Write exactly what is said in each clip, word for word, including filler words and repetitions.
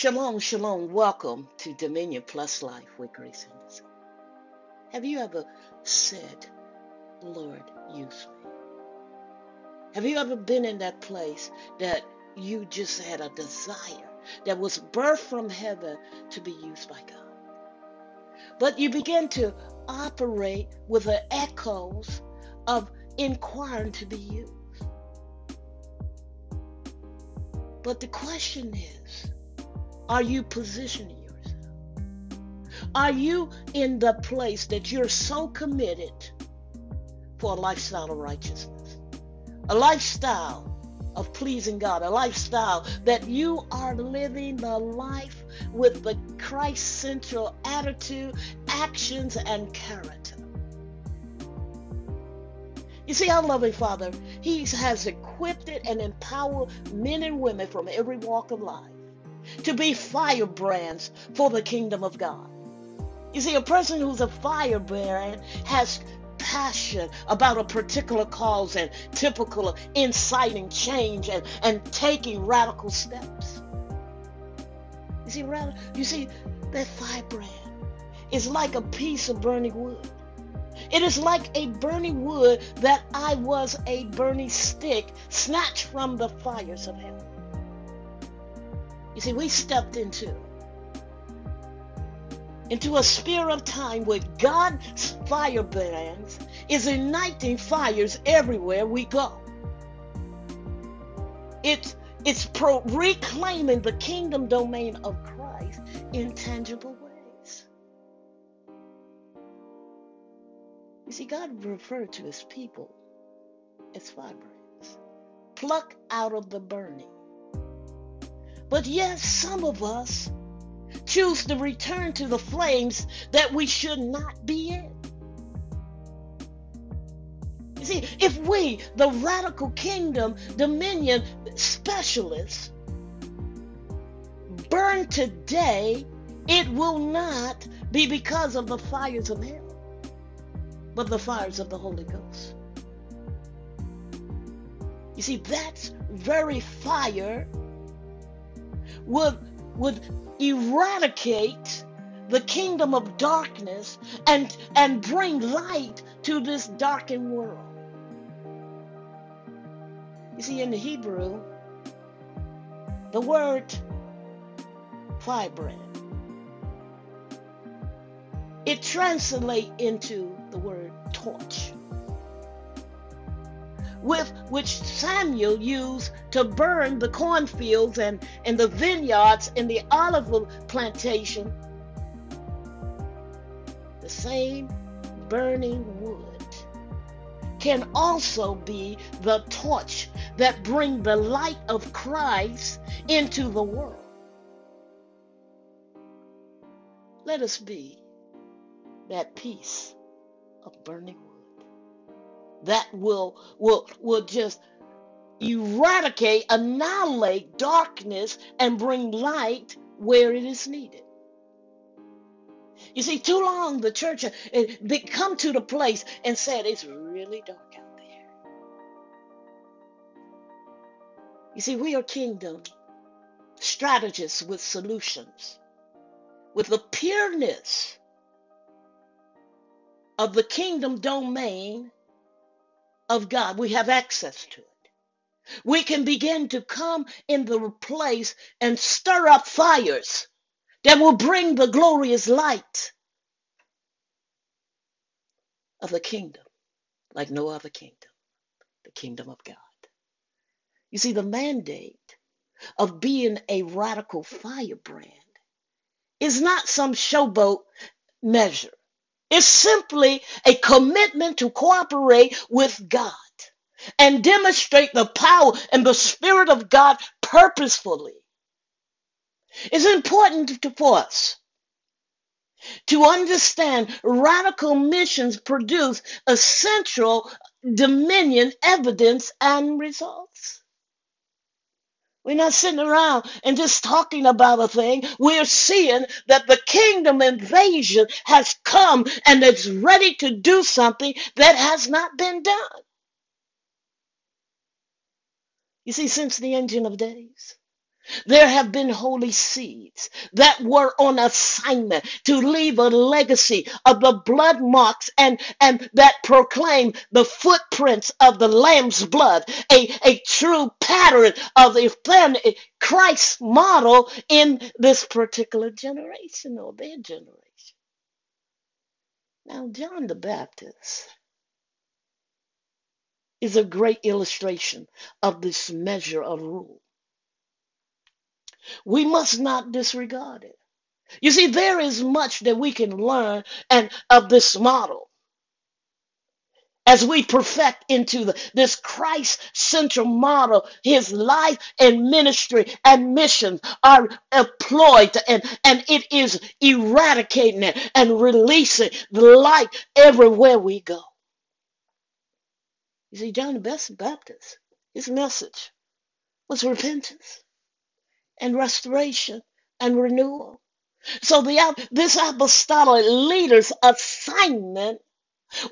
Shalom, shalom. Welcome to Dominion Plus Life with Grace Anderson. Have you ever said, Lord, use me? Have you ever been in that place that you just had a desire that was birthed from heaven to be used by God? But you begin to operate with the echoes of inquiring to be used. But the question is, are you positioning yourself? Are you in the place that you're so committed for a lifestyle of righteousness, a lifestyle of pleasing God, a lifestyle that you are living the life with the Christ-central attitude, actions, and character? You see, our loving Father, He has equipped it and empowered men and women from every walk of life to be firebrands for the kingdom of God. You see, a person who's a firebrand has passion about a particular cause and typical inciting change and, and taking radical steps. You see, you see, that firebrand is like a piece of burning wood. It is like a burning wood that I was a burning stick snatched from the fires of hell. You see, we stepped into, into a sphere of time where God's firebrands is igniting fires everywhere we go. It's, it's pro- reclaiming the kingdom domain of Christ in tangible ways. You see, God referred to His people as firebrands, plucked out of the burning. But yes, some of us choose to return to the flames that we should not be in. You see, if we, the radical kingdom dominion specialists, burn today, it will not be because of the fires of hell, but the fires of the Holy Ghost. You see, that very fire would, would eradicate the kingdom of darkness and, and bring light to this darkened world. You see, in the Hebrew, the word firebrand, it translates into the word torch, with which Samuel used to burn the cornfields and, and the vineyards and the olive plantation. The same burning wood can also be the torch that brings the light of Christ into the world. Let us be that peace of burning wood that will will will just eradicate, annihilate darkness and bring light where it is needed. You see, too long the church it, they come to the place and said it's really dark out there. You see, we are kingdom strategists with solutions, with the pureness of the kingdom domain of God. We have access to it. We can begin to come in the place and stir up fires that will bring the glorious light of the kingdom, like no other kingdom, the kingdom of God. You see, the mandate of being a radical firebrand is not some showboat measure. It's simply a commitment to cooperate with God and demonstrate the power and the Spirit of God purposefully. It's important to, for us to understand radical missions produce essential dominion evidence and results. We're not sitting around and just talking about a thing. We're seeing that the kingdom invasion has come and it's ready to do something that has not been done. You see, since the end of days, There have been holy seeds that were on assignment to leave a legacy of the blood marks and, and that proclaim the footprints of the Lamb's blood, a, a true pattern of the Christ model in this particular generation or their generation. Now, John the Baptist is a great illustration of this measure of rule. We must not disregard it. You see, there is much that we can learn and of this model as we perfect into the, this Christ-central model. His life and ministry and missions are employed, and, and it is eradicating it and releasing the light everywhere we go. You see, John the Baptist, his message was repentance and restoration and renewal. So the, this apostolic leader's assignment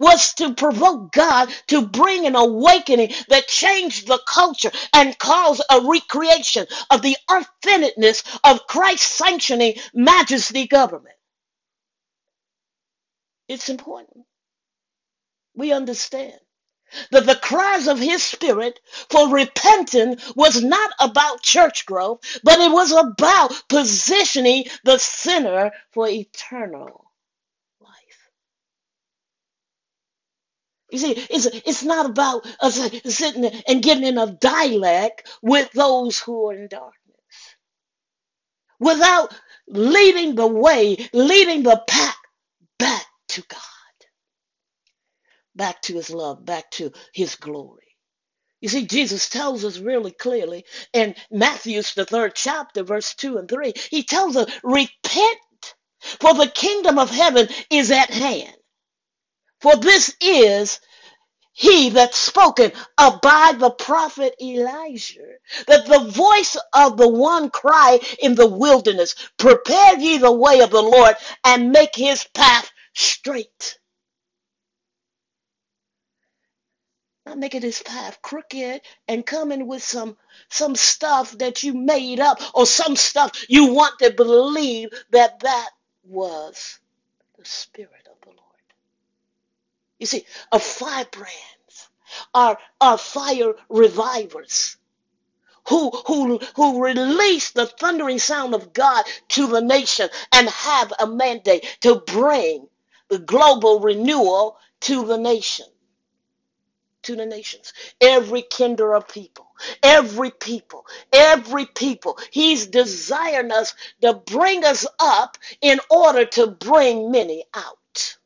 was to provoke God to bring an awakening that changed the culture and caused a recreation of the authenticness of Christ's sanctioning majesty government. It's important we understand that the cries of his spirit for repenting was not about church growth, but it was about positioning the sinner for eternal life. You see, it's, it's not about us sitting and getting in a dialect with those who are in darkness. Without leading the way, leading the path back to God. Back to his love, back to his glory. You see, Jesus tells us really clearly in Matthew, the third chapter, verse two and three, he tells us, repent, for the kingdom of heaven is at hand. For this is he that spoken of by the prophet Elijah, that the voice of the one cry in the wilderness, prepare ye the way of the Lord and make his path straight. Not making this path crooked and coming with some some stuff that you made up or some stuff you want to believe that that was the Spirit of the Lord. You see, our firebrands are our fire revivers who who who release the thundering sound of God to the nation and have a mandate to bring the global renewal to the nation. To the nations, every kinder of people, every people, every people. He's desiring us to bring us up in order to bring many out.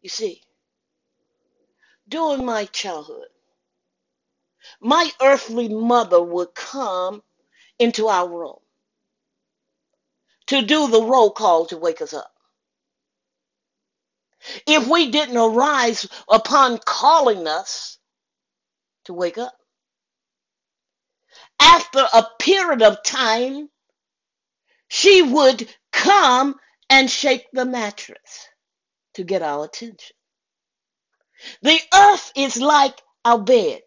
You see, during my childhood, my earthly mother would come into our room to do the roll call to wake us up. If we didn't arise upon calling us to wake up. After a period of time, she would come and shake the mattress to get our attention. The earth is like our bed,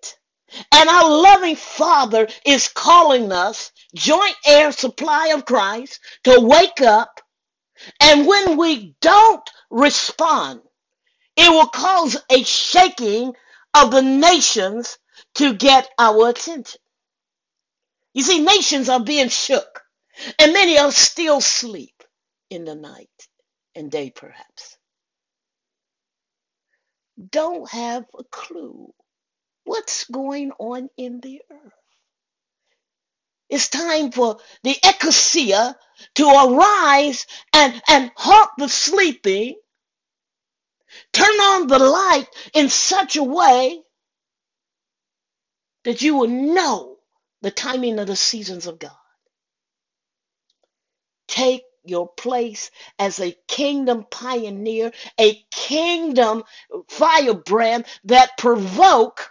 and our loving Father is calling us, joint heir supply of Christ, to wake up. And when we don't respond, it will cause a shaking of the nations to get our attention. You see, nations are being shook, and many are still asleep in the night and day, perhaps. Don't have a clue what's going on in the earth. It's time for the Ecclesia to arise and, and halt the sleeping, turn on the light in such a way that you will know the timing of the seasons of God. Take your place as a kingdom pioneer, a kingdom firebrand that provoke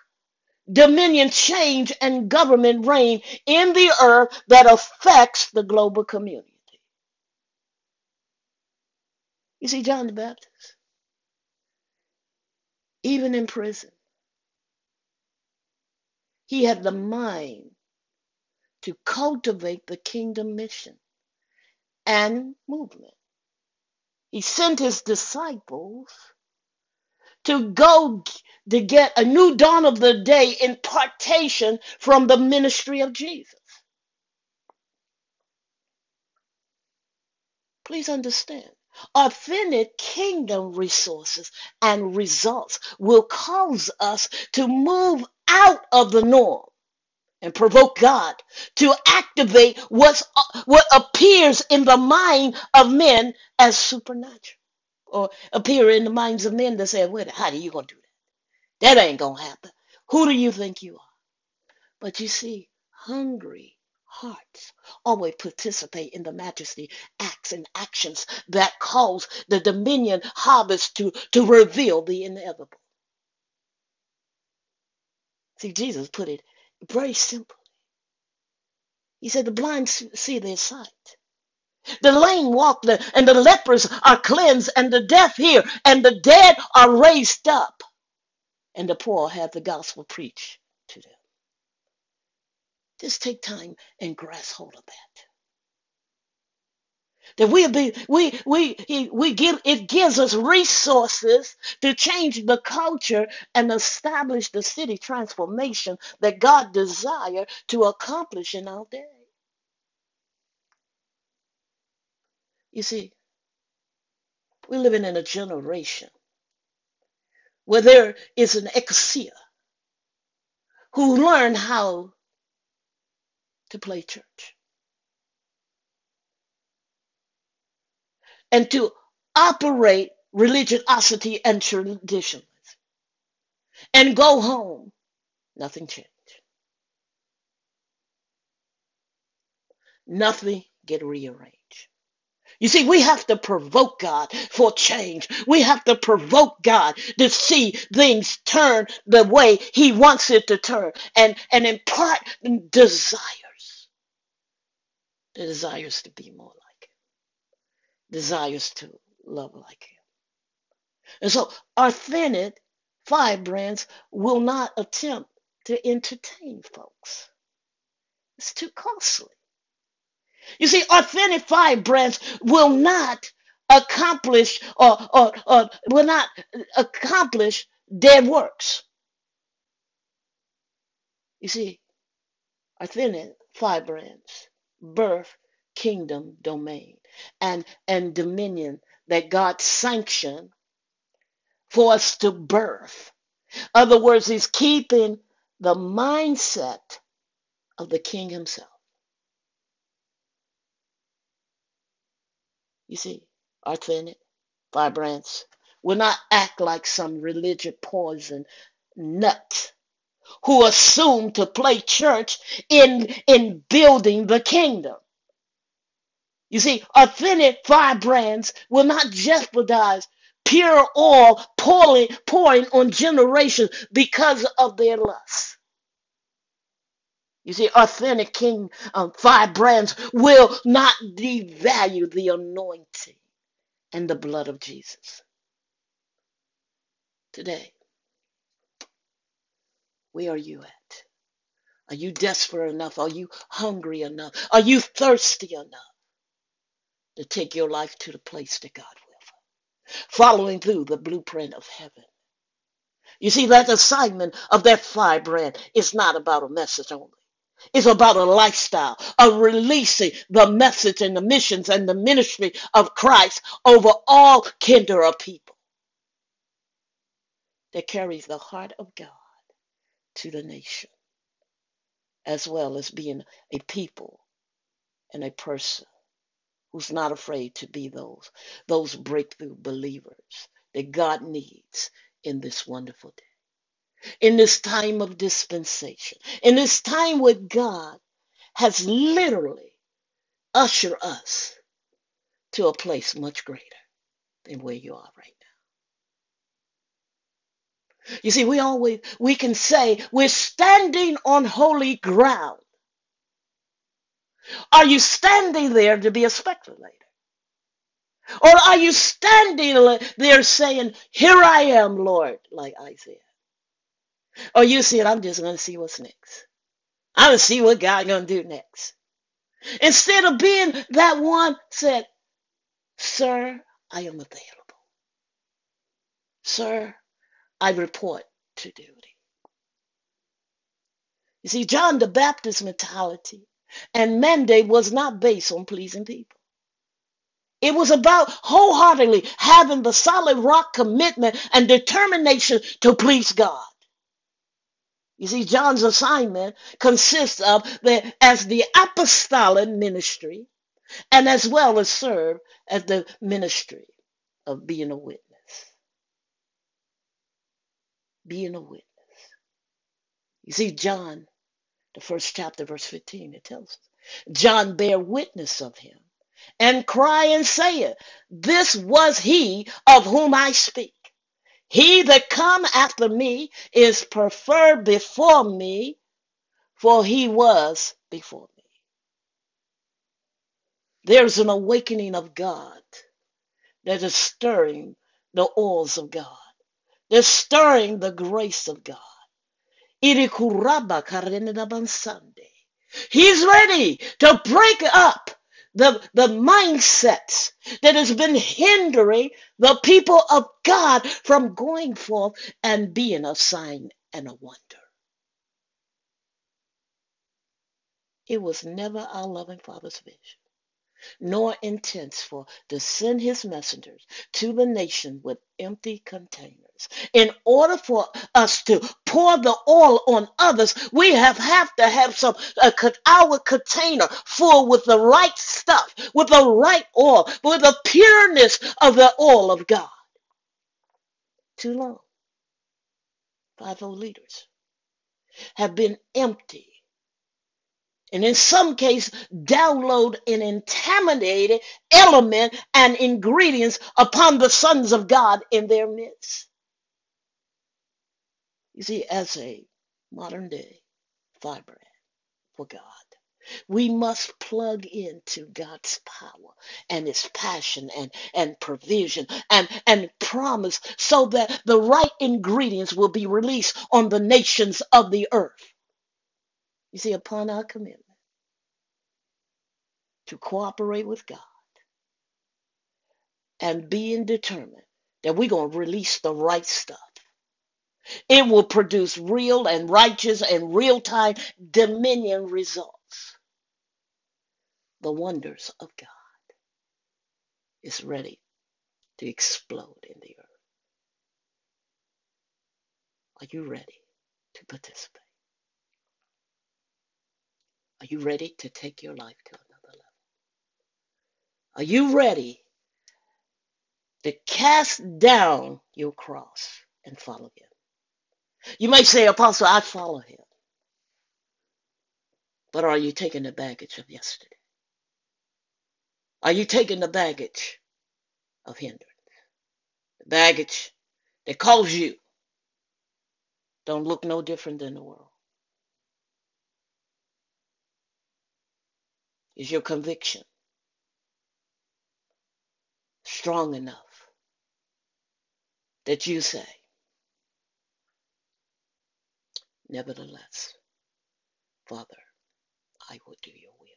dominion, change, and government reign in the earth that affects the global community. You see, John the Baptist, even in prison, He had the mind to cultivate the kingdom mission and movement. He sent his disciples to go to get a new dawn of the day impartation from the ministry of Jesus. Please understand, authentic kingdom resources and results will cause us to move out of the norm and provoke God to activate what's, what appears in the mind of men as supernatural, or appear in the minds of men that say, wait, how are you going to do that? That ain't going to happen. Who do you think you are? But you see, hungry hearts always participate in the majesty, acts, and actions that cause the dominion harvest to, to reveal the inevitable. See, Jesus put it very simply. He said, the blind see their sight. The lame walk, the, and the lepers are cleansed, and the deaf hear, and the dead are raised up, and the poor have the gospel preached to them. Just take time and grasp hold of that. That we be we we we give it gives us resources to change the culture and establish the city transformation that God desires to accomplish in our day. You see, we're living in a generation where there is an ecclesia who learn how to play church and to operate religiosity and traditionalism, and go home, nothing changed, nothing get rearranged. You see, we have to provoke God for change. We have to provoke God to see things turn the way He wants it to turn, and and impart desire. Desires to be more like Him, desires to love like Him. And so authentic firebrands will not attempt to entertain folks. It's too costly. You see, authentic firebrands will not accomplish or, or, or will not accomplish dead works. You see, authentic firebrands birth kingdom domain and and dominion that God sanctioned for us to birth. In other words, He's keeping the mindset of the King Himself. You see, authentic firebrands will not act like some religious poison nut who assume to play church in, in building the kingdom. You see, authentic firebrands will not jeopardize pure oil pouring, pouring on generations because of their lust. You see, authentic king um, firebrands will not devalue the anointing and the blood of Jesus. Today, where are you at? Are you desperate enough? Are you hungry enough? Are you thirsty enough to take your life to the place that God will? Following through the blueprint of heaven. You see, that assignment of that firebrand is not about a message only. It's about a lifestyle of releasing the message and the missions and the ministry of Christ over all kinder of people that carries the heart of God to the nation, as well as being a people and a person who's not afraid to be those, those breakthrough believers that God needs in this wonderful day, in this time of dispensation, in this time where God has literally ushered us to a place much greater than where you are right now. You see, we always, we can say we're standing on holy ground. Are you standing there to be a speculator? Or are you standing there saying, here I am, Lord, like Isaiah? Oh, you see it. I'm just going to see what's next. I'm going to see what God's going to do next. Instead of being that one said, sir, I am available. Sir, I report to duty. You see, John the Baptist's mentality and mandate was not based on pleasing people. It was about wholeheartedly having the solid rock commitment and determination to please God. You see, John's assignment consists of the, as the apostolic ministry and as well as serve as the ministry of being a witness. Being a witness. You see, John, the first chapter, verse fifteen, it tells us, John bare witness of him and cry and say, this was he of whom I speak. He that come after me is preferred before me, for he was before me. There's an awakening of God that is stirring the oils of God. They're stirring the grace of God. He's ready to break up The, the mindset that has been hindering the people of God from going forth and being a sign and a wonder. It was never our loving Father's vision, nor intents for to send his messengers to the nation with empty containers. In order for us to pour the oil on others, we have, have to have some uh, our container full with the right stuff, with the right oil, with the pureness of the oil of God. Too long, fivefold leaders have been empty. And in some cases, download an intimidated element and ingredients upon the sons of God in their midst. You see, as a modern day firebrand for God, we must plug into God's power and his passion and, and provision and, and promise so that the right ingredients will be released on the nations of the earth. You see, upon our commitment to cooperate with God and being determined that we're going to release the right stuff, it will produce real and righteous and real-time dominion results. The wonders of God is ready to explode in the earth. Are you ready to participate? Are you ready to take your life to another level? Are you ready to cast down your cross and follow him? You may say, Apostle, I follow him. But are you taking the baggage of yesterday? Are you taking the baggage of hindrance? The baggage that calls you don't look no different than the world. Is your conviction strong enough that you say, nevertheless, Father, I will do your will.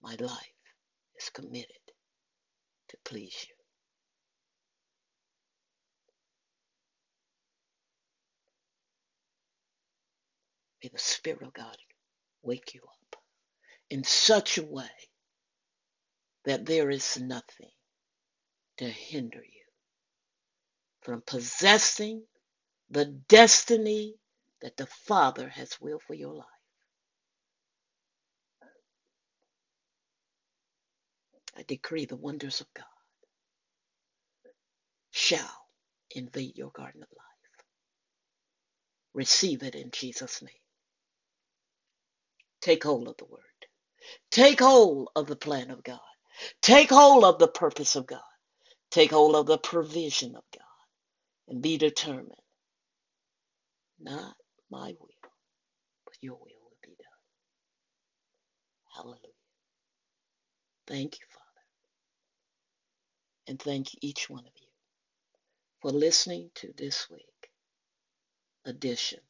My life is committed to please you. May the Spirit of God wake you up in such a way that there is nothing to hinder you from possessing the destiny that the Father has willed for your life. I decree the wonders of God shall invade your garden of life. Receive it in Jesus' name. Take hold of the word. Take hold of the plan of God. Take hold of the purpose of God. Take hold of the provision of God. And be determined. Not my will, but your will will be done. Hallelujah. Thank you, Father. And thank each one of you for listening to this week edition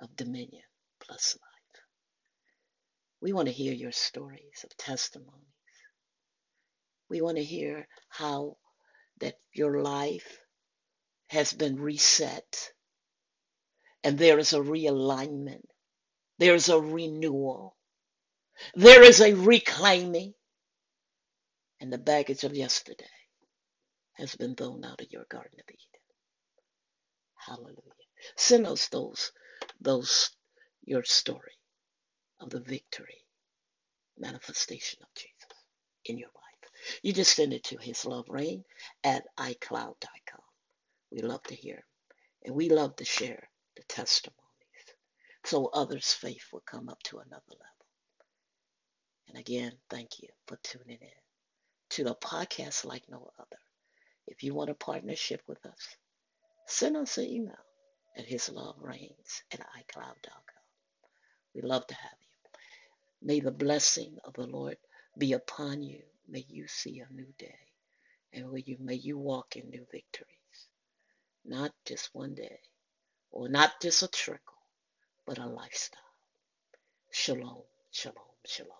of Dominion Plus Life. We want to hear your stories of testimonies. We want to hear how that your life has been reset and there is a realignment. There is a renewal. There is a reclaiming. And the baggage of yesterday has been thrown out of your Garden of Eden. Hallelujah. Send us those, those, your story of the victory, manifestation of Jesus in your life. You just send it to hisloverain at iCloud dot com. We love to hear and we love to share the testimonies so others' faith will come up to another level. And again, thank you for tuning in to the podcast like no other. If you want a partnership with us, send us an email at hisloverains at iCloud dot com. We love to have you. May the blessing of the Lord be upon you. May you see a new day. And may you, may you walk in new victories. Not just one day, or not just a trickle, but a lifestyle. Shalom, shalom, shalom.